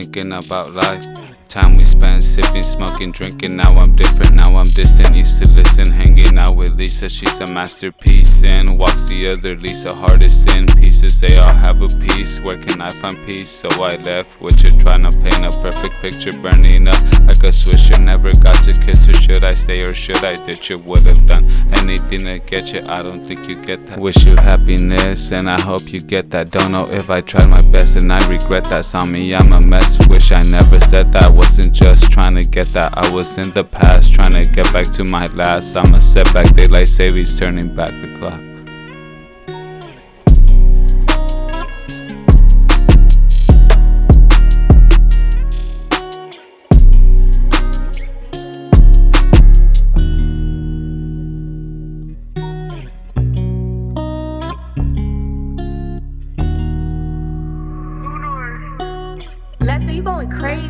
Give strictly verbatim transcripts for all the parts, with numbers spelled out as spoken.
thinking about life. Time we spent sipping, smoking, drinking. Now I'm different, now I'm distant. Used to listen, hanging out with Lisa. She's a masterpiece and walks the other Lisa. Hardest in pieces, they all have a piece. Where can I find peace? So I left, what you're trying to paint a perfect picture. Burning up like a swisher, never got to kiss her. Should I stay or should I ditch you? Would have done anything to get you. I don't think you get that. Wish you happiness and I hope you get that. Don't know if I tried my best and I regret that. Saw me, I'm a mess, wish I never said that. Wasn't just trying to get that, I was in the past, trying to get back to my last. I'm a setback, they like savings, turning back the clock. Lester, you going crazy.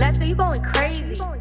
Lester, you going crazy.